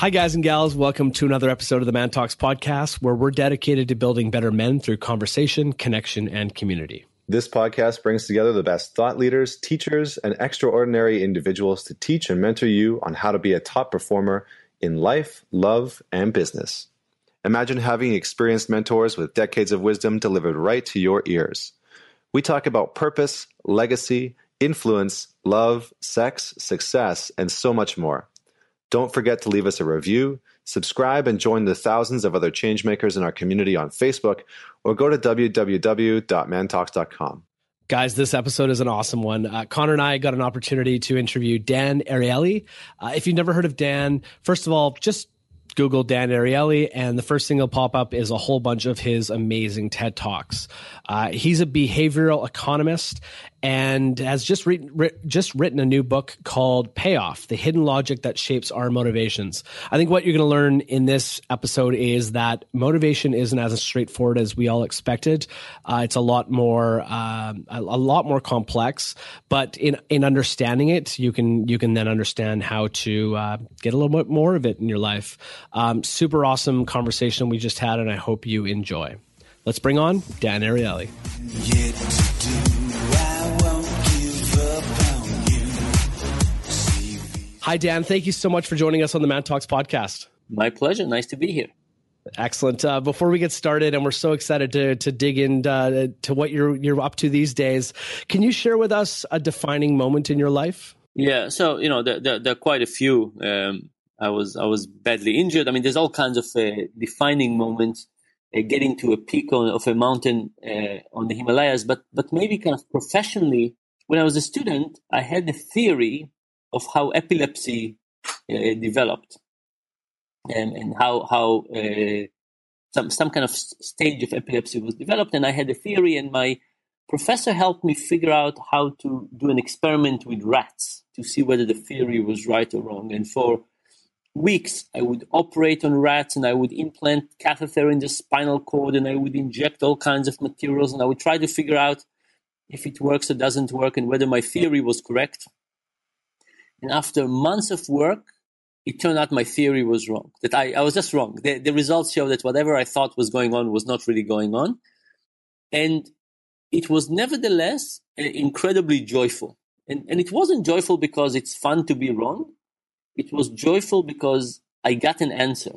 Hi, guys and gals. Welcome to another episode of the Man Talks podcast, where we're dedicated to building better men through conversation, connection, and community. This podcast brings together the best thought leaders, teachers, and extraordinary individuals to teach and mentor you on how to be a top performer in life, love, and business. Imagine having experienced mentors with decades of wisdom delivered right to your ears. We talk about purpose, legacy, influence, love, sex, success, and so much more. Don't forget to leave us a review, subscribe, and join the thousands of other changemakers in our community on Facebook, or go to www.mantalks.com. Guys, this episode is an awesome one. Connor and I got an opportunity to interview Dan Ariely. If you've never heard of Dan, first of all, just Google Dan Ariely, and the first thing that'll pop up is a whole bunch of his amazing TED Talks. He's a behavioral economist and has just written a new book called Payoff: The Hidden Logic That Shapes Our Motivations. I think what you're going to learn in this episode is that motivation isn't as straightforward as we all expected. It's a lot more complex. But in understanding it, you can then understand how to get a little bit more of it in your life. Super awesome conversation we just had, and I hope you enjoy. Let's bring on Dan Ariely. Hi, Dan. Thank you so much for joining us on the Man Talks podcast. My pleasure. Nice to be here. Excellent. Before we get started, and we're so excited to dig into what you're up to these days, can you share with us a defining moment in your life? Yeah. So, you know, there are quite a few. I was badly injured. I mean, there's all kinds of defining moments, getting to a peak of a mountain on the Himalayas. But maybe kind of professionally, when I was a student, I had a theory of how epilepsy developed and how some kind of stage of epilepsy was developed. And I had a theory, and my professor helped me figure out how to do an experiment with rats to see whether the theory was right or wrong. And for weeks, I would operate on rats, and I would implant catheter in the spinal cord, and I would inject all kinds of materials, and I would try to figure out if it works or doesn't work and whether my theory was correct. And after months of work, it turned out my theory was wrong, that I was just wrong. The results show that whatever I thought was going on was not really going on. And it was nevertheless incredibly joyful. And it wasn't joyful because it's fun to be wrong. It was joyful because I got an answer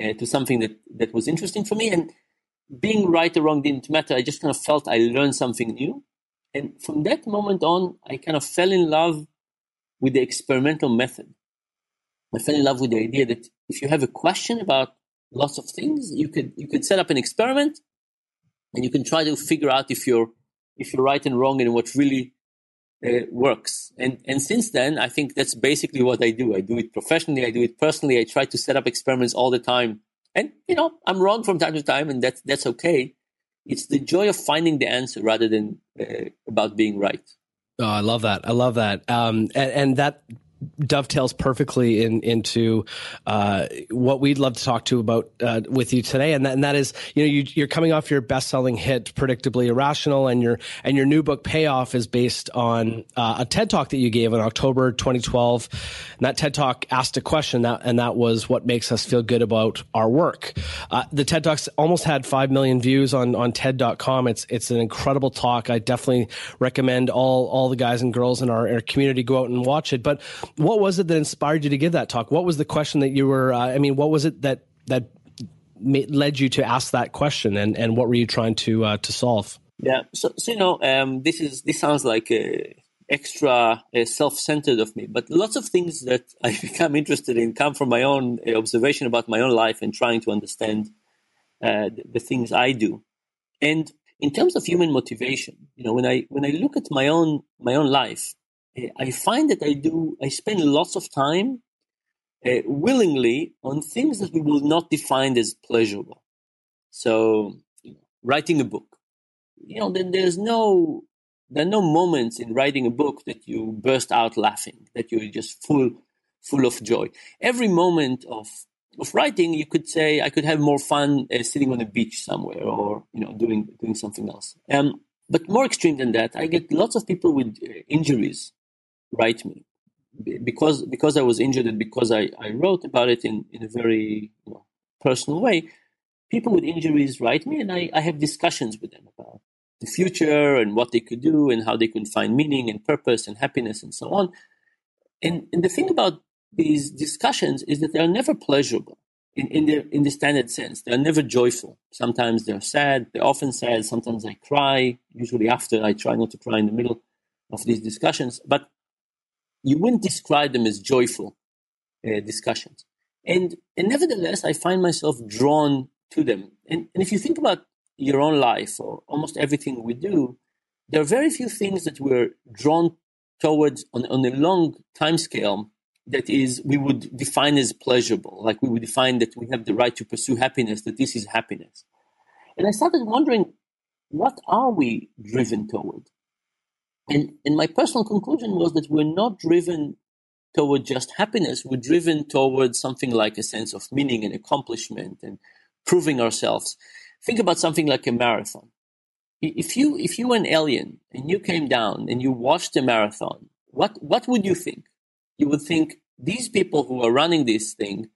to something that was interesting for me. And being right or wrong didn't matter. I just kind of felt I learned something new. And from that moment on, I kind of fell in love with the experimental method. I fell in love with the idea that if you have a question about lots of things, you could set up an experiment, and you can try to figure out if you're right and wrong and what really works. And since then, I think that's basically what I do. I do it professionally. I do it personally. I try to set up experiments all the time. And, you know, I'm wrong from time to time, and that's okay. It's the joy of finding the answer rather than about being right. Oh, I love that. I love that. And that dovetails perfectly into what we'd love to talk to about with you today. And that is, you know, you're coming off your best-selling hit, Predictably Irrational, and your new book, Payoff, is based on a TED Talk that you gave in October 2012. And that TED Talk asked a question, and that was what makes us feel good about our work. The TED Talk's almost had 5 million views on TED.com. It's an incredible talk. I definitely recommend all the guys and girls in our community go out and watch it. But what was it that inspired you to give that talk? What was the question that you were, what was it that led you to ask that question, and what were you trying to solve? Yeah. So you know, this sounds like extra self-centered of me, but lots of things that I become interested in come from my own observation about my own life and trying to understand the things I do. And in terms of human motivation, you know, when I look at my own life, I find that I spend lots of time willingly on things that we will not define as pleasurable. So, you know, writing a book, you know, there are no moments in writing a book that you burst out laughing, that you're just full of joy. Every moment of writing, you could say, I could have more fun sitting on a beach somewhere, or, you know, doing something else. But more extreme than that, I get lots of people with injuries write me because I was injured and because I wrote about it in a very personal way, people with injuries write me and I have discussions with them about the future and what they could do and how they could find meaning and purpose and happiness and so on. And the thing about these discussions is that they are never pleasurable in the standard sense. They are never joyful. Sometimes they're sad. They're often sad. Sometimes I cry, usually after. I try not to cry in the middle of these discussions. But you wouldn't describe them as joyful discussions. And nevertheless, I find myself drawn to them. And if you think about your own life or almost everything we do, there are very few things that we're drawn towards on a long time scale that is we would define as pleasurable, like we would define that we have the right to pursue happiness, that this is happiness. And I started wondering, what are we driven toward? And my personal conclusion was that we're not driven toward just happiness. We're driven toward something like a sense of meaning and accomplishment and proving ourselves. Think about something like a marathon. If you were an alien and you came down and you watched a marathon, what would you think? You would think, these people who are running this thing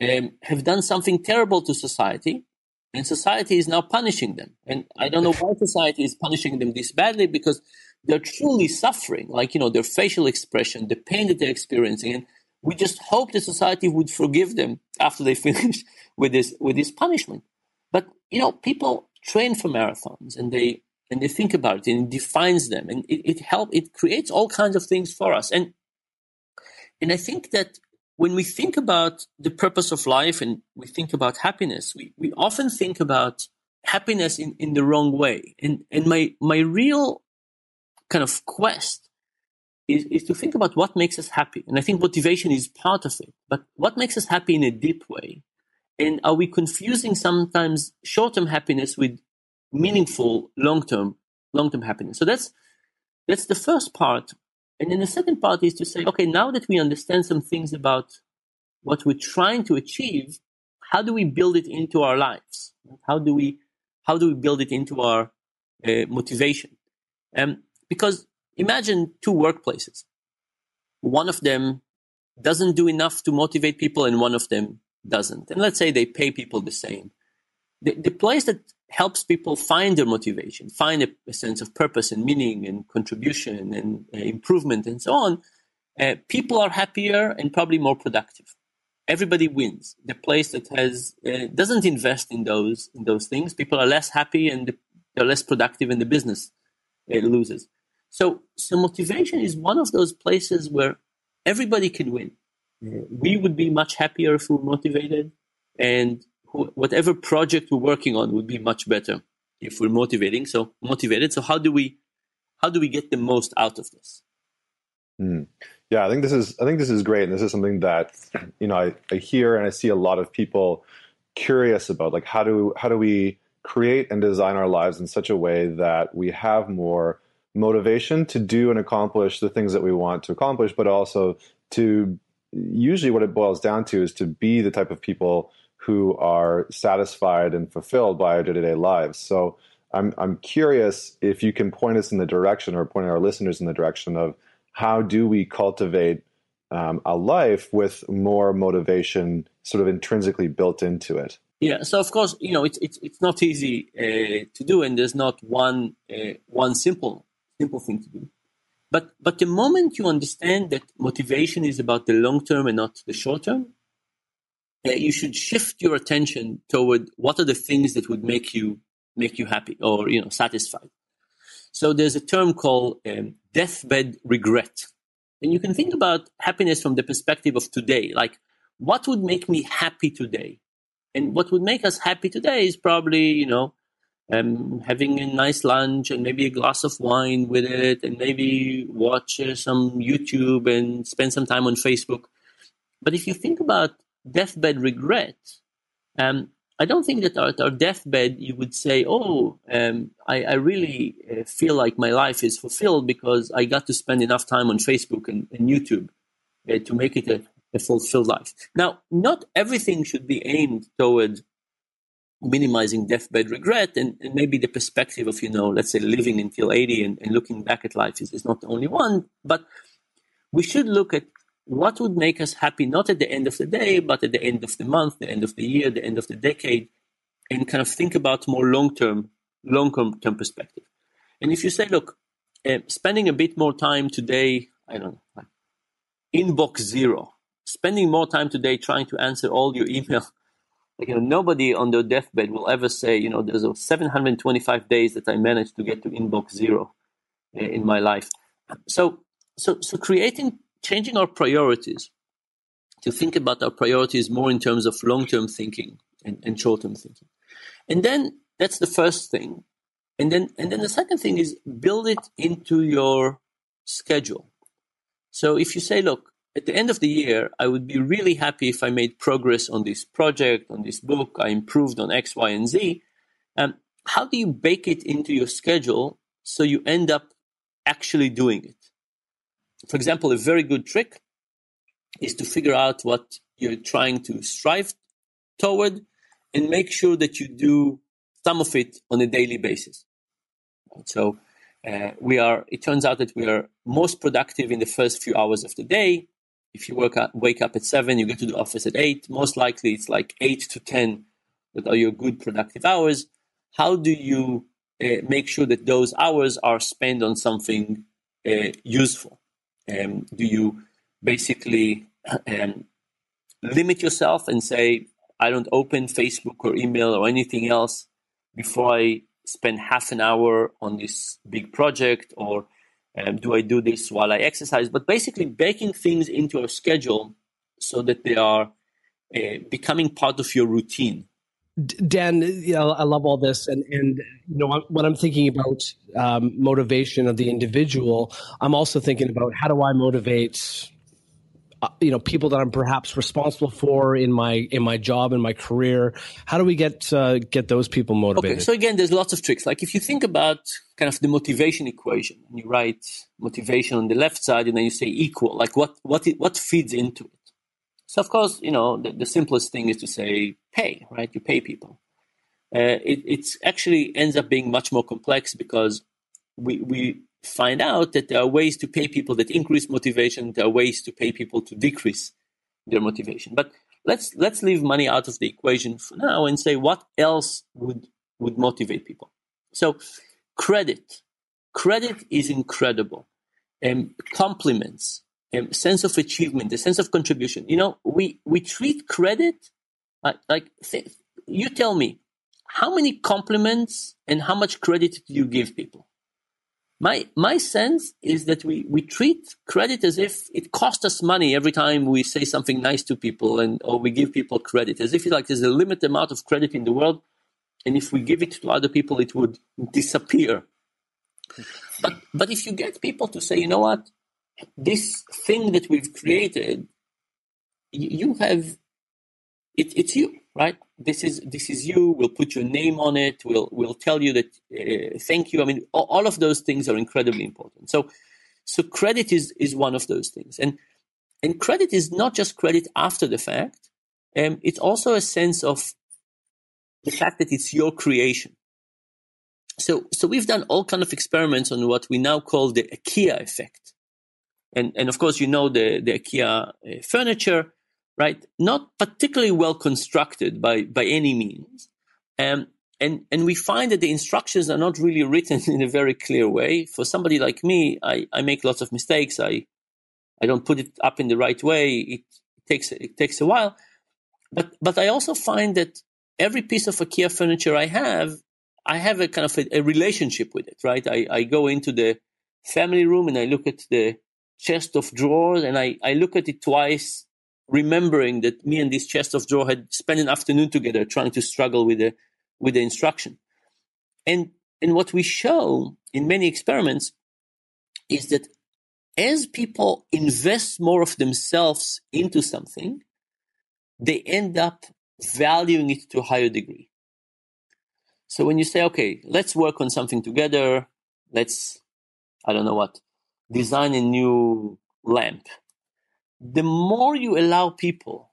have done something terrible to society, and society is now punishing them. And I don't know why society is punishing them this badly, because they're truly suffering, like, their facial expression, the pain that they're experiencing. And we just hope that society would forgive them after they finish with this punishment. But, people train for marathons and they think about it, and it defines them, and it creates all kinds of things for us. And I think that when we think about the purpose of life and we think about happiness, we often think about happiness in the wrong way. And my real kind of quest is to think about what makes us happy. And I think motivation is part of it. But what makes us happy in a deep way? And are we confusing sometimes short-term happiness with meaningful long-term happiness? So that's the first part. And then the second part is to say, okay, now that we understand some things about what we're trying to achieve, how do we build it into our lives? How do we build it into our motivation? Because imagine two workplaces. One of them doesn't do enough to motivate people and one of them doesn't. And let's say they pay people the same. The place that helps people find their motivation, find a sense of purpose and meaning and contribution and improvement and so on, people are happier and probably more productive. Everybody wins. The place that doesn't invest in those things, people are less happy and they're less productive and the business loses. So motivation is one of those places where everybody can win. We would be much happier if we were motivated, and whatever project we're working on would be much better if we're motivated. So how do we get the most out of this? Yeah, I think this is great, and this is something that I hear and I see a lot of people curious about. Like, how do we create and design our lives in such a way that we have more motivation to do and accomplish the things that we want to accomplish, but also to usually what it boils down to is to be the type of people who are satisfied and fulfilled by our day-to-day lives. So I'm curious if you can point us in the direction, or point our listeners in the direction, of how do we cultivate a life with more motivation sort of intrinsically built into it? Yeah. So of course, it's not easy to do, and there's not one simple thing to do. But the moment you understand that motivation is about the long term and not the short term, you should shift your attention toward what are the things that would make you happy or satisfied. So there's a term called deathbed regret, and you can think about happiness from the perspective of today. Like, what would make me happy today? And what would make us happy today is probably having a nice lunch and maybe a glass of wine with it, and maybe watch some YouTube and spend some time on Facebook. But if you think about deathbed regret, I don't think that at our deathbed you would say, I really feel like my life is fulfilled because I got to spend enough time on Facebook and YouTube to make it a fulfilled life. Now, not everything should be aimed toward minimizing deathbed regret, and maybe the perspective of, let's say living until 80 and looking back at life is not the only one, but we should look at what would make us happy, not at the end of the day, but at the end of the month, the end of the year, the end of the decade, and kind of think about more long-term perspective. And if you say, look, spending a bit more time today, I don't know, inbox zero, spending more time today trying to answer all your email. Like, you know, nobody on their deathbed will ever say, you know, there's 725 days that I managed to get to inbox zero in my life. So changing our priorities, to think about our priorities more in terms of long-term thinking and short-term thinking. And then that's the first thing. And then the second thing is build it into your schedule. So if you say, look, at the end of the year, I would be really happy if I made progress on this project, on this book, I improved on X, Y, and Z. How do you bake it into your schedule so you end up actually doing it? For example, a very good trick is to figure out what you're trying to strive toward and make sure that you do some of it on a daily basis. So it turns out that we are most productive in the first few hours of the day. If you wake up at 7, you get to the office at 8. Most likely it's like 8 to 10 that are your good productive hours. How do you make sure that those hours are spent on something useful? Do you basically limit yourself and say, I don't open Facebook or email or anything else before I spend half an hour on this big project? Or do I do this while I exercise? But basically baking things into our schedule so that they are becoming part of your routine. Dan, you know, I love all this. And you know, when I'm thinking about motivation of the individual, I'm also thinking about how do I motivate you know, people that I'm perhaps responsible for in my job, in my career. How do we get those people motivated? Okay, so again, there's lots of tricks. Like if you think about kind of the motivation equation, and you write motivation on the left side, and then you say equal, like what feeds into it. So of course, you know, the simplest thing is to say pay, right? You pay people. It's actually ends up being much more complex because we find out that there are ways to pay people that increase motivation. There are ways to pay people to decrease their motivation. But let's leave money out of the equation for now and say what else would motivate people. So credit is incredible. Compliments, sense of achievement, the sense of contribution. You know, we treat credit like you tell me how many compliments and how much credit do you give people? My sense is that we treat credit as if it costs us money every time we say something nice to people or we give people credit, as if like there's a limited amount of credit in the world, and if we give it to other people, it would disappear. But if you get people to say, you know what, this thing that we've created, you have, it's you, right? This is you. We'll put your name on it. We'll tell you that thank you. I mean, all of those things are incredibly important. So credit is one of those things, and credit is not just credit after the fact. It's also a sense of the fact that it's your creation. So we've done all kind of experiments on what we now call the IKEA effect, and of course you know the IKEA furniture. Right, not particularly well constructed by any means, and we find that the instructions are not really written in a very clear way. For somebody like me, I make lots of mistakes. I don't put it up in the right way. It takes a while, but I also find that every piece of IKEA furniture I have a kind of a relationship with it. Right, I go into the family room and I look at the chest of drawers and I look at it twice, remembering that me and this chest of drawers had spent an afternoon together trying to struggle with the instruction. And what we show in many experiments is that as people invest more of themselves into something, they end up valuing it to a higher degree. So when you say, okay, let's work on something together, design a new lamp. The more you allow people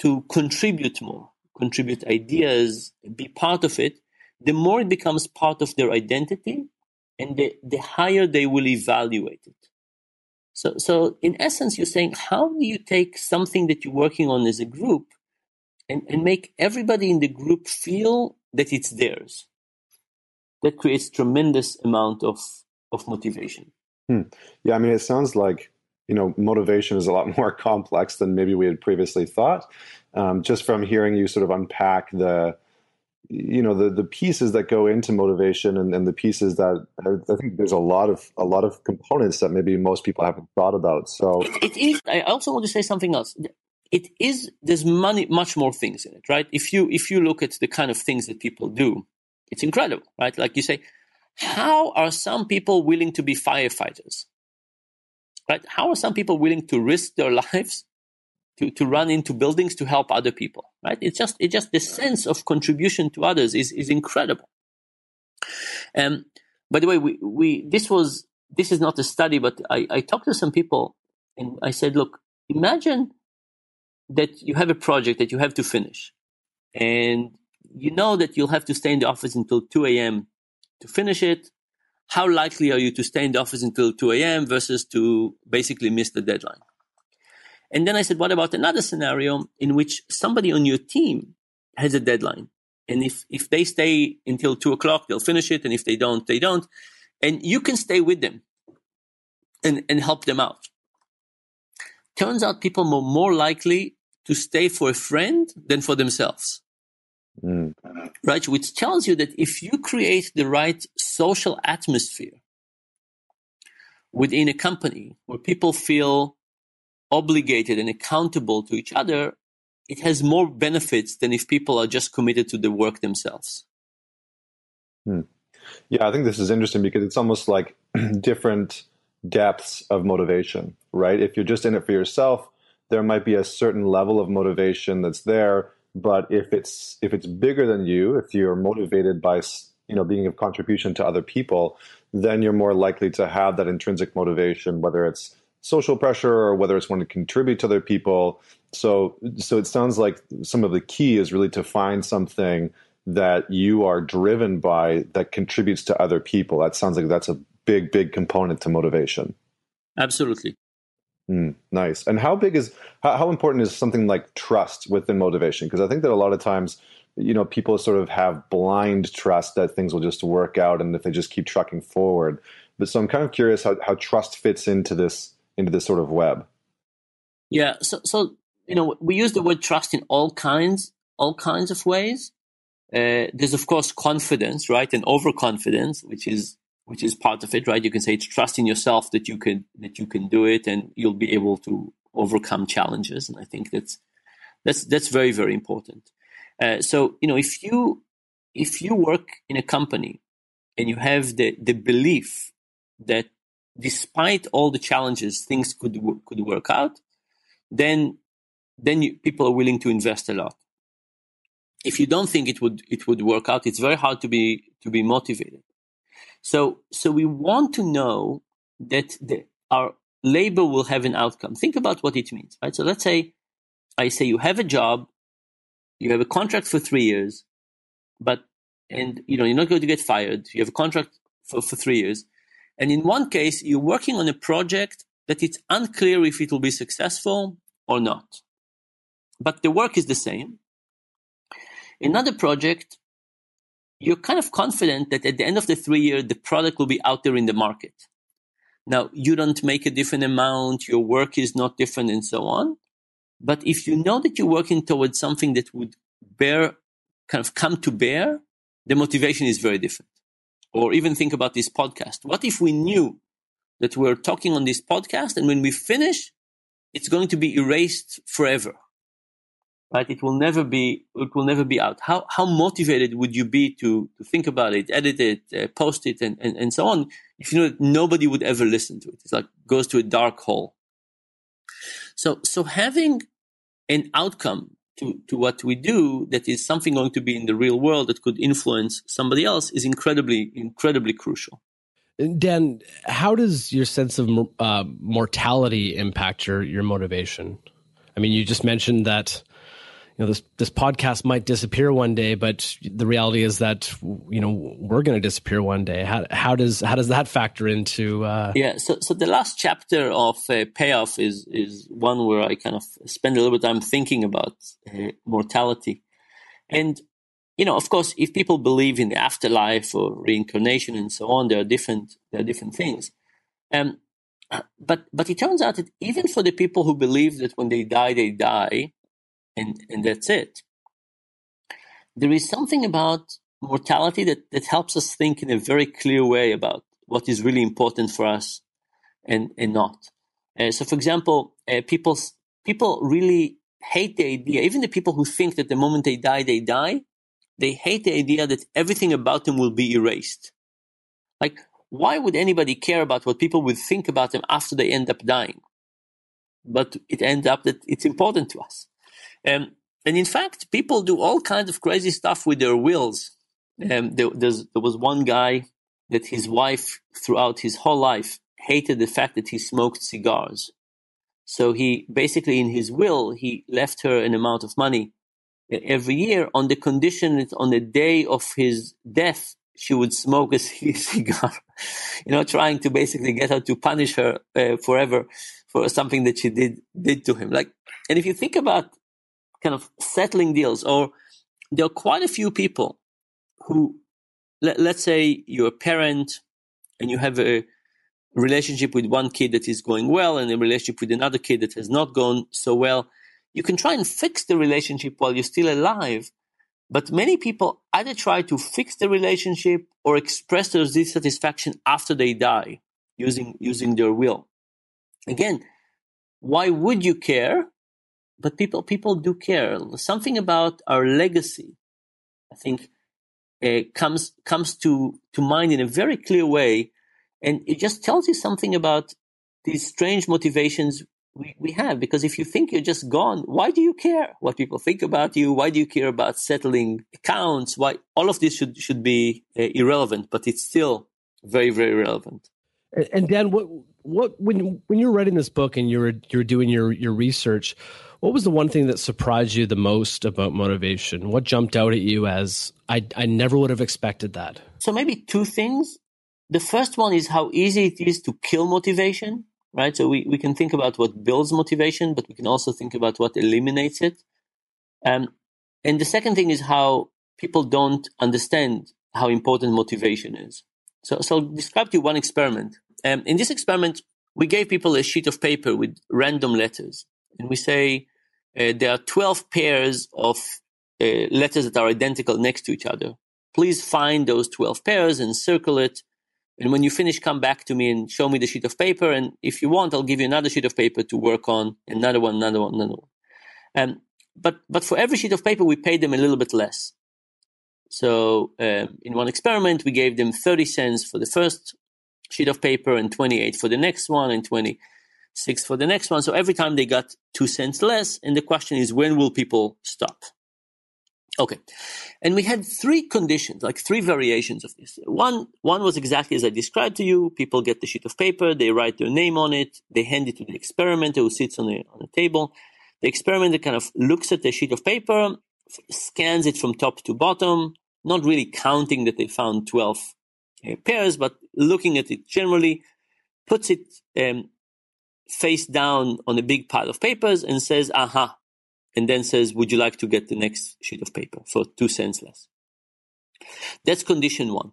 to contribute more, contribute ideas, be part of it, the more it becomes part of their identity and the higher they will evaluate it. So in essence, you're saying, how do you take something that you're working on as a group and make everybody in the group feel that it's theirs? That creates tremendous amount of motivation. Yeah, I mean, it sounds like, you know, motivation is a lot more complex than maybe we had previously thought. Just from hearing you sort of unpack the, you know, the pieces that go into motivation and the pieces that I think there's a lot of components that maybe most people haven't thought about. So it is. I also want to say something else. It is. There's much more things in it, right? If you look at the kind of things that people do, it's incredible, right? Like you say, how are some people willing to be firefighters, right? How are some people willing to risk their lives to run into buildings to help other people, right? It's just the sense of contribution to others is incredible. By the way, this is not a study, but I talked to some people and I said, look, imagine that you have a project that you have to finish, and you know that you'll have to stay in the office until 2 a.m. to finish it. How likely are you to stay in the office until 2 a.m. versus to basically miss the deadline? And then I said, what about another scenario in which somebody on your team has a deadline? And if they stay until 2 o'clock, they'll finish it. And if they don't, they don't. And you can stay with them and help them out. Turns out people are more likely to stay for a friend than for themselves. Mm. Right, which tells you that if you create the right social atmosphere within a company where people feel obligated and accountable to each other, it has more benefits than if people are just committed to the work themselves. Mm. Yeah, I think this is interesting because it's almost like different depths of motivation, right? If you're just in it for yourself, there might be a certain level of motivation that's there. But if it's bigger than you, if you're motivated by, you know, being of contribution to other people, then you're more likely to have that intrinsic motivation, whether it's social pressure or whether it's wanting to contribute to other people. So it sounds like some of the key is really to find something that you are driven by that contributes to other people. That sounds like that's a big, big component to motivation. Absolutely. Nice. And how important is something like trust within motivation? Because I think that a lot of times, you know, people sort of have blind trust that things will just work out and if they just keep trucking forward. But so I'm kind of curious how trust fits into this sort of web. Yeah. So you know, we use the word trust in all kinds of ways. There's of course confidence, right, and overconfidence, which is part of it, right? You can say it's trust in yourself that you can do it and you'll be able to overcome challenges. And I think that's very, very important. So, you know, if you work in a company and you have the belief that despite all the challenges, things could work out, then people are willing to invest a lot. If you don't think it would work out, it's very hard to be motivated. So we want to know that our labor will have an outcome. Think about what it means, right? So let's say I say you have a job, you have a contract for 3 years, and you know you're not going to get fired. You have a contract for 3 years, and in one case you're working on a project that it's unclear if it will be successful or not, but the work is the same. Another project, you're kind of confident that at the end of the 3 years, the product will be out there in the market. Now, you don't make a different amount, your work is not different, and so on. But if you know that you're working towards something that would come to bear, the motivation is very different. Or even think about this podcast. What if we knew that we're talking on this podcast, and when we finish, it's going to be erased forever? Right, it will never be out. How motivated would you be to think about it, edit it, post it, and so on? If you know that nobody would ever listen to it, it's like goes to a dark hole. So having an outcome to what we do that is something going to be in the real world that could influence somebody else is incredibly, incredibly crucial. Dan, how does your sense of mortality impact your motivation? I mean, you just mentioned that. you know, this podcast might disappear one day, but the reality is that, you know, we're going to disappear one day. How does that factor into? So the last chapter of Payoff is one where I kind of spend a little bit of time thinking about mortality. And, you know, of course, if people believe in the afterlife or reincarnation and so on, there are different things. But it turns out that even for the people who believe that when they die, and that's it, there is something about mortality that helps us think in a very clear way about what is really important for us and not. So, for example, people really hate the idea, even the people who think that the moment they die, they hate the idea that everything about them will be erased. Like, why would anybody care about what people would think about them after they end up dying? But it ends up that it's important to us. And in fact, people do all kinds of crazy stuff with their wills. There was one guy that his wife throughout his whole life hated the fact that he smoked cigars. So he basically, in his will, he left her an amount of money every year on the condition that on the day of his death, she would smoke a cigar, you know, trying to basically get her to punish her forever for something that she did to him. Like, and if you think about kind of settling deals, or there are quite a few people who, let's say you're a parent and you have a relationship with one kid that is going well and a relationship with another kid that has not gone so well. You can try and fix the relationship while you're still alive. But many people either try to fix the relationship or express their dissatisfaction after they die using their will. Again, why would you care? But people do care. Something about our legacy, I think, comes to mind in a very clear way. And it just tells you something about these strange motivations we have, because if you think you're just gone, why do you care what people think about you? Why do you care about settling accounts? Why all of this should be irrelevant, but it's still very, very relevant. And Dan, what when you were writing this book and you were doing your research, what was the one thing that surprised you the most about motivation? What jumped out at you as I never would have expected that? So maybe two things. The first one is how easy it is to kill motivation. Right, so we can think about what builds motivation, but we can also think about what eliminates it. And the second thing is how people don't understand how important motivation is. So I'll describe to you one experiment. In this experiment, we gave people a sheet of paper with random letters. And we say there are 12 pairs of letters that are identical next to each other. Please find those 12 pairs and circle it. And when you finish, come back to me and show me the sheet of paper. And if you want, I'll give you another sheet of paper to work on, another one. But for every sheet of paper, we paid them a little bit less. So in one experiment, we gave them 30 cents for the first sheet of paper and 28 for the next one and 26 for the next one. So every time they got 2 cents less. And the question is, when will people stop? Okay. And we had three conditions, like three variations of this. One was exactly as I described to you. People get the sheet of paper. They write their name on it. They hand it to the experimenter who sits on a table. The experimenter kind of looks at the sheet of paper, scans it from top to bottom, not really counting that they found 12 pairs, but looking at it generally, puts it face down on a big pile of papers and says, aha. And then says, would you like to get the next sheet of paper for 2 cents less? That's condition one.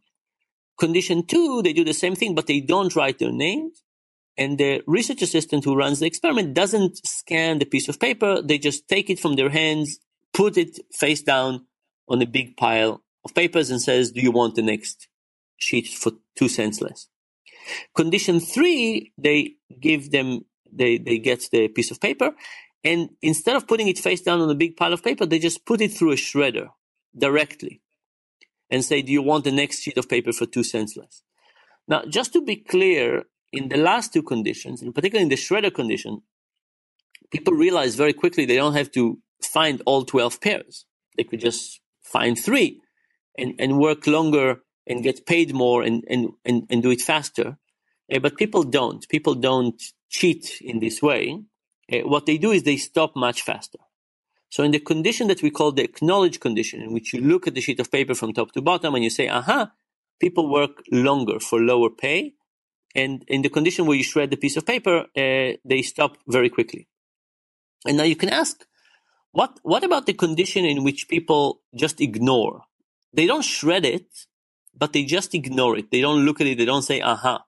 Condition two, they do the same thing, but they don't write their names. And the research assistant who runs the experiment doesn't scan the piece of paper. They just take it from their hands, put it face down on a big pile of papers and says, do you want the next sheet for 2 cents less? Condition three, they get the piece of paper. And instead of putting it face down on a big pile of paper, they just put it through a shredder directly and say, do you want the next sheet of paper for 2 cents less? Now, just to be clear, in the last two conditions, and particularly in the shredder condition, people realize very quickly they don't have to find all 12 pairs. They could just find three and work longer and get paid more and do it faster. But people don't. People don't cheat in this way. What they do is they stop much faster. So in the condition that we call the acknowledge condition, in which you look at the sheet of paper from top to bottom and you say, aha, people work longer for lower pay. And in the condition where you shred the piece of paper, they stop very quickly. And now you can ask, what about the condition in which people just ignore? They don't shred it, but they just ignore it. They don't look at it. They don't say, aha.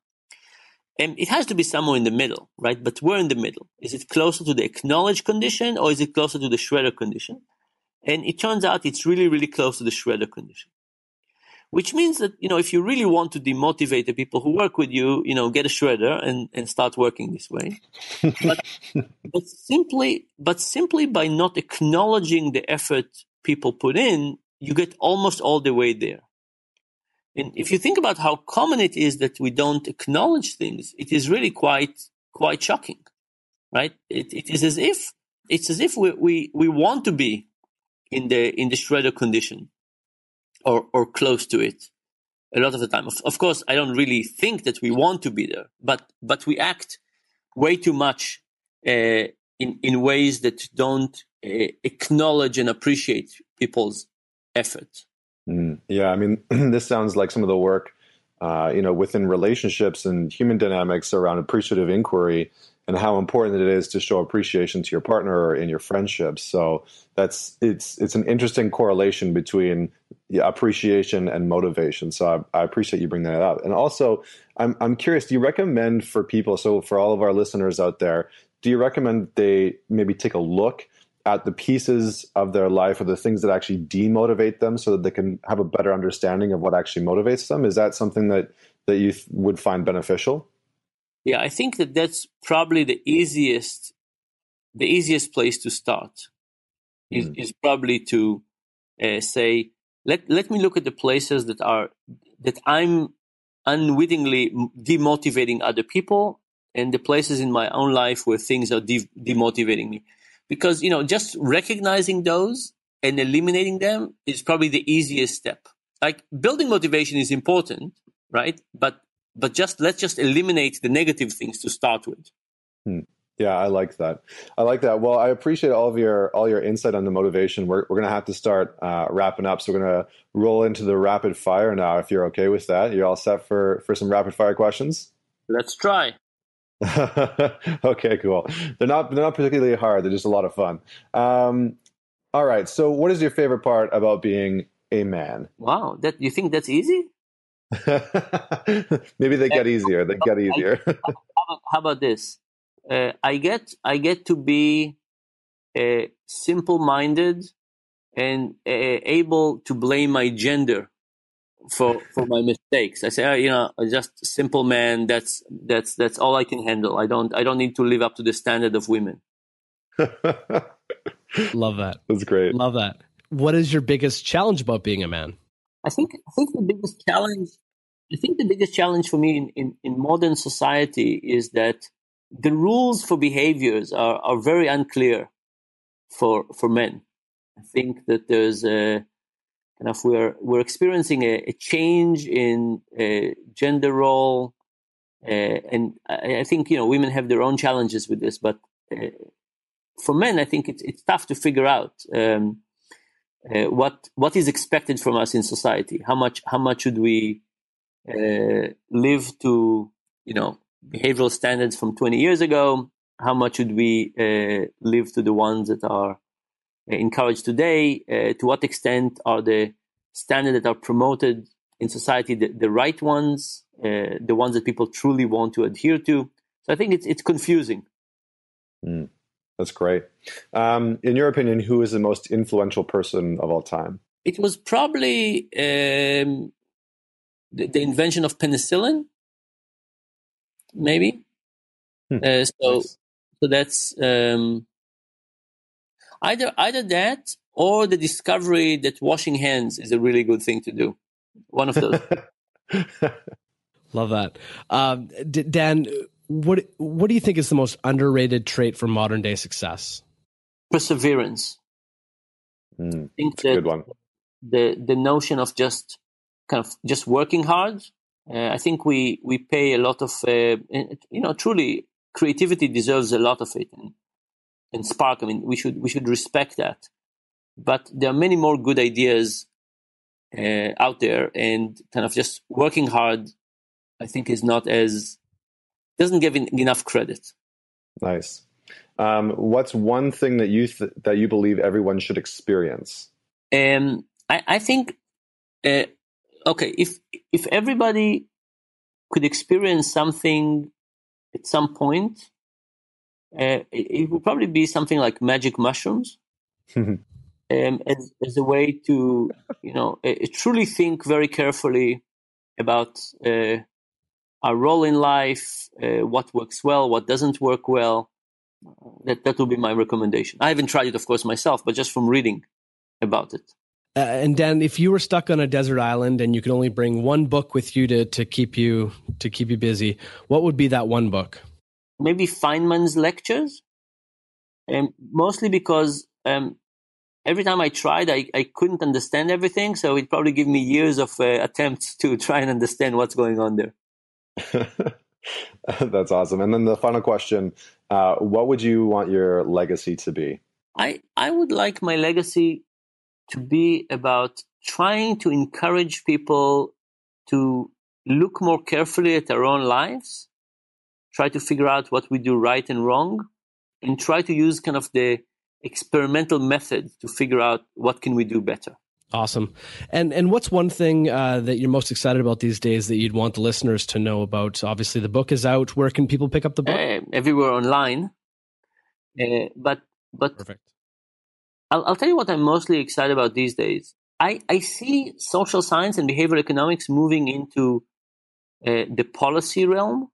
And it has to be somewhere in the middle, right? But we're in the middle. Is it closer to the acknowledge condition or is it closer to the shredder condition? And it turns out it's really, really close to the shredder condition. Which means that, you know, if you really want to demotivate the people who work with you, you know, get a shredder and start working this way. But simply by not acknowledging the effort people put in, you get almost all the way there. And if you think about how common it is that we don't acknowledge things, it is really quite shocking, right? It is as if we want to be in the shredder condition, or close to it, a lot of the time. Of course, I don't really think that we want to be there, but we act way too much in ways that don't acknowledge and appreciate people's effort. Yeah, I mean, this sounds like some of the work, within relationships and human dynamics around appreciative inquiry and how important it is to show appreciation to your partner or in your friendships. So it's an interesting correlation between appreciation and motivation. So I appreciate you bringing that up. And also, I'm curious, do you recommend for people, so for all of our listeners out there, do you recommend they maybe take a look at the pieces of their life or the things that actually demotivate them so that they can have a better understanding of what actually motivates them? Is that something that you would find beneficial? Yeah, I think that's probably the easiest place to start is probably to say, let me look at the places that I'm unwittingly demotivating other people and the places in my own life where things are demotivating me. Because, you know, just recognizing those and eliminating them is probably the easiest step. Like, building motivation is important, right? But let's eliminate the negative things to start with. Yeah, I like that. Well, I appreciate all your insight on the motivation. We're going to have to start wrapping up. So we're going to roll into the rapid fire now, if you're okay with that. You're all set for some rapid fire questions? Let's try. Okay, cool. They're not particularly hard. They're just a lot of fun. All right. So, what is your favorite part about being a man? Wow, that you think that's easy? Maybe they get easier. How about this? I get to be simple-minded and able to blame my gender for my mistakes. I say, I'm just a simple man. That's all I can handle. I don't need to live up to the standard of women. Love that. That's great. Love that. What is your biggest challenge about being a man? I think the biggest challenge. I think the biggest challenge for me in modern society is that the rules for behaviors are very unclear for men. I think that there's a kind of we're experiencing a change in gender role, and I think women have their own challenges with this, but for men, I think it's tough to figure out what is expected from us in society. How much should we live to behavioral standards from 20 years ago? How much should we live to the ones that are encouraged today? To what extent are the standards that are promoted in society the right ones, the ones that people truly want to adhere to? So I think it's confusing. That's great. In your opinion, who is the most influential person of all time? It was probably the invention of penicillin, maybe. So that's either that or the discovery that washing hands is a really good thing to do. One of those. Love that. Dan, what do you think is the most underrated trait for modern day success? Perseverance. I think that's a good one. The notion of just working hard. I think we pay a lot of, truly creativity deserves a lot of it. and spark. I mean, we should respect that. But there are many more good ideas out there, and kind of just working hard, I think, is not as doesn't give enough credit. Nice. What's one thing that you believe everyone should experience? I think okay, if everybody could experience something at some point, it would probably be something like magic mushrooms. As a way to, truly think very carefully about our role in life, what works well, what doesn't work well. That would be my recommendation. I haven't tried it, of course, myself, but just from reading about it. And Dan, if you were stuck on a desert island and you could only bring one book with you to keep you busy, what would be that one book? Maybe Feynman's lectures, mostly because. Every time I tried, I couldn't understand everything, so it probably gave me years of attempts to try and understand what's going on there. That's awesome. And then the final question, what would you want your legacy to be? I would like my legacy to be about trying to encourage people to look more carefully at their own lives, try to figure out what we do right and wrong, and try to use kind of the experimental method to figure out what can we do better. Awesome. And what's one thing that you're most excited about these days that you'd want the listeners to know about? Obviously, the book is out. Where can people pick up the book? Everywhere online. But perfect. I'll tell you what I'm mostly excited about these days. I see social science and behavioral economics moving into the policy realm.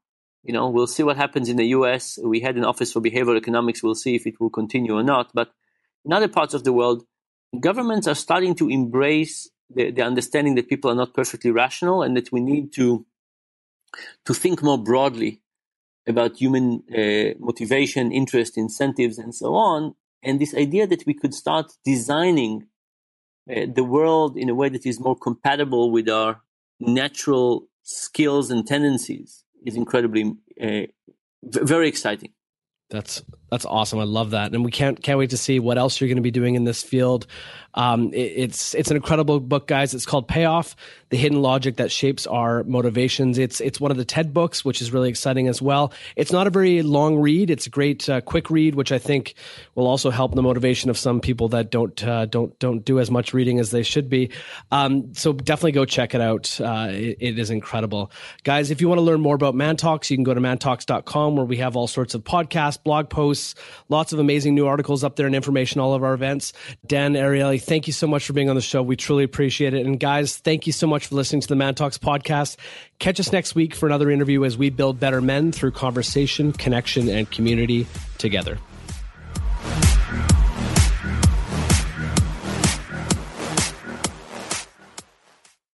We'll see what happens in the US. We had an office for behavioral economics. We'll see if it will continue or not. But in other parts of the world, governments are starting to embrace the understanding that people are not perfectly rational and that we need to think more broadly about human motivation, interest, incentives, and so on. And this idea that we could start designing the world in a way that is more compatible with our natural skills and tendencies is incredibly, very exciting. That's awesome. I love that. And we can't wait to see what else you're going to be doing in this field. It's an incredible book, guys. It's called Payoff: The Hidden Logic That Shapes Our Motivations. It's one of the TED books, which is really exciting as well. It's not a very long read. It's a great quick read, which I think will also help the motivation of some people that don't do as much reading as they should be. So definitely go check it out. It is incredible, guys. If you want to learn more about Man Talks, you can go to mantalks.com, where we have all sorts of podcasts, blog posts, lots of amazing new articles up there and information, all of our events. Dan Ariely, thank you so much for being on the show. We truly appreciate it. And guys, thank you so much for listening to the Man Talks podcast. Catch us next week for another interview as we build better men through conversation, connection, and community together.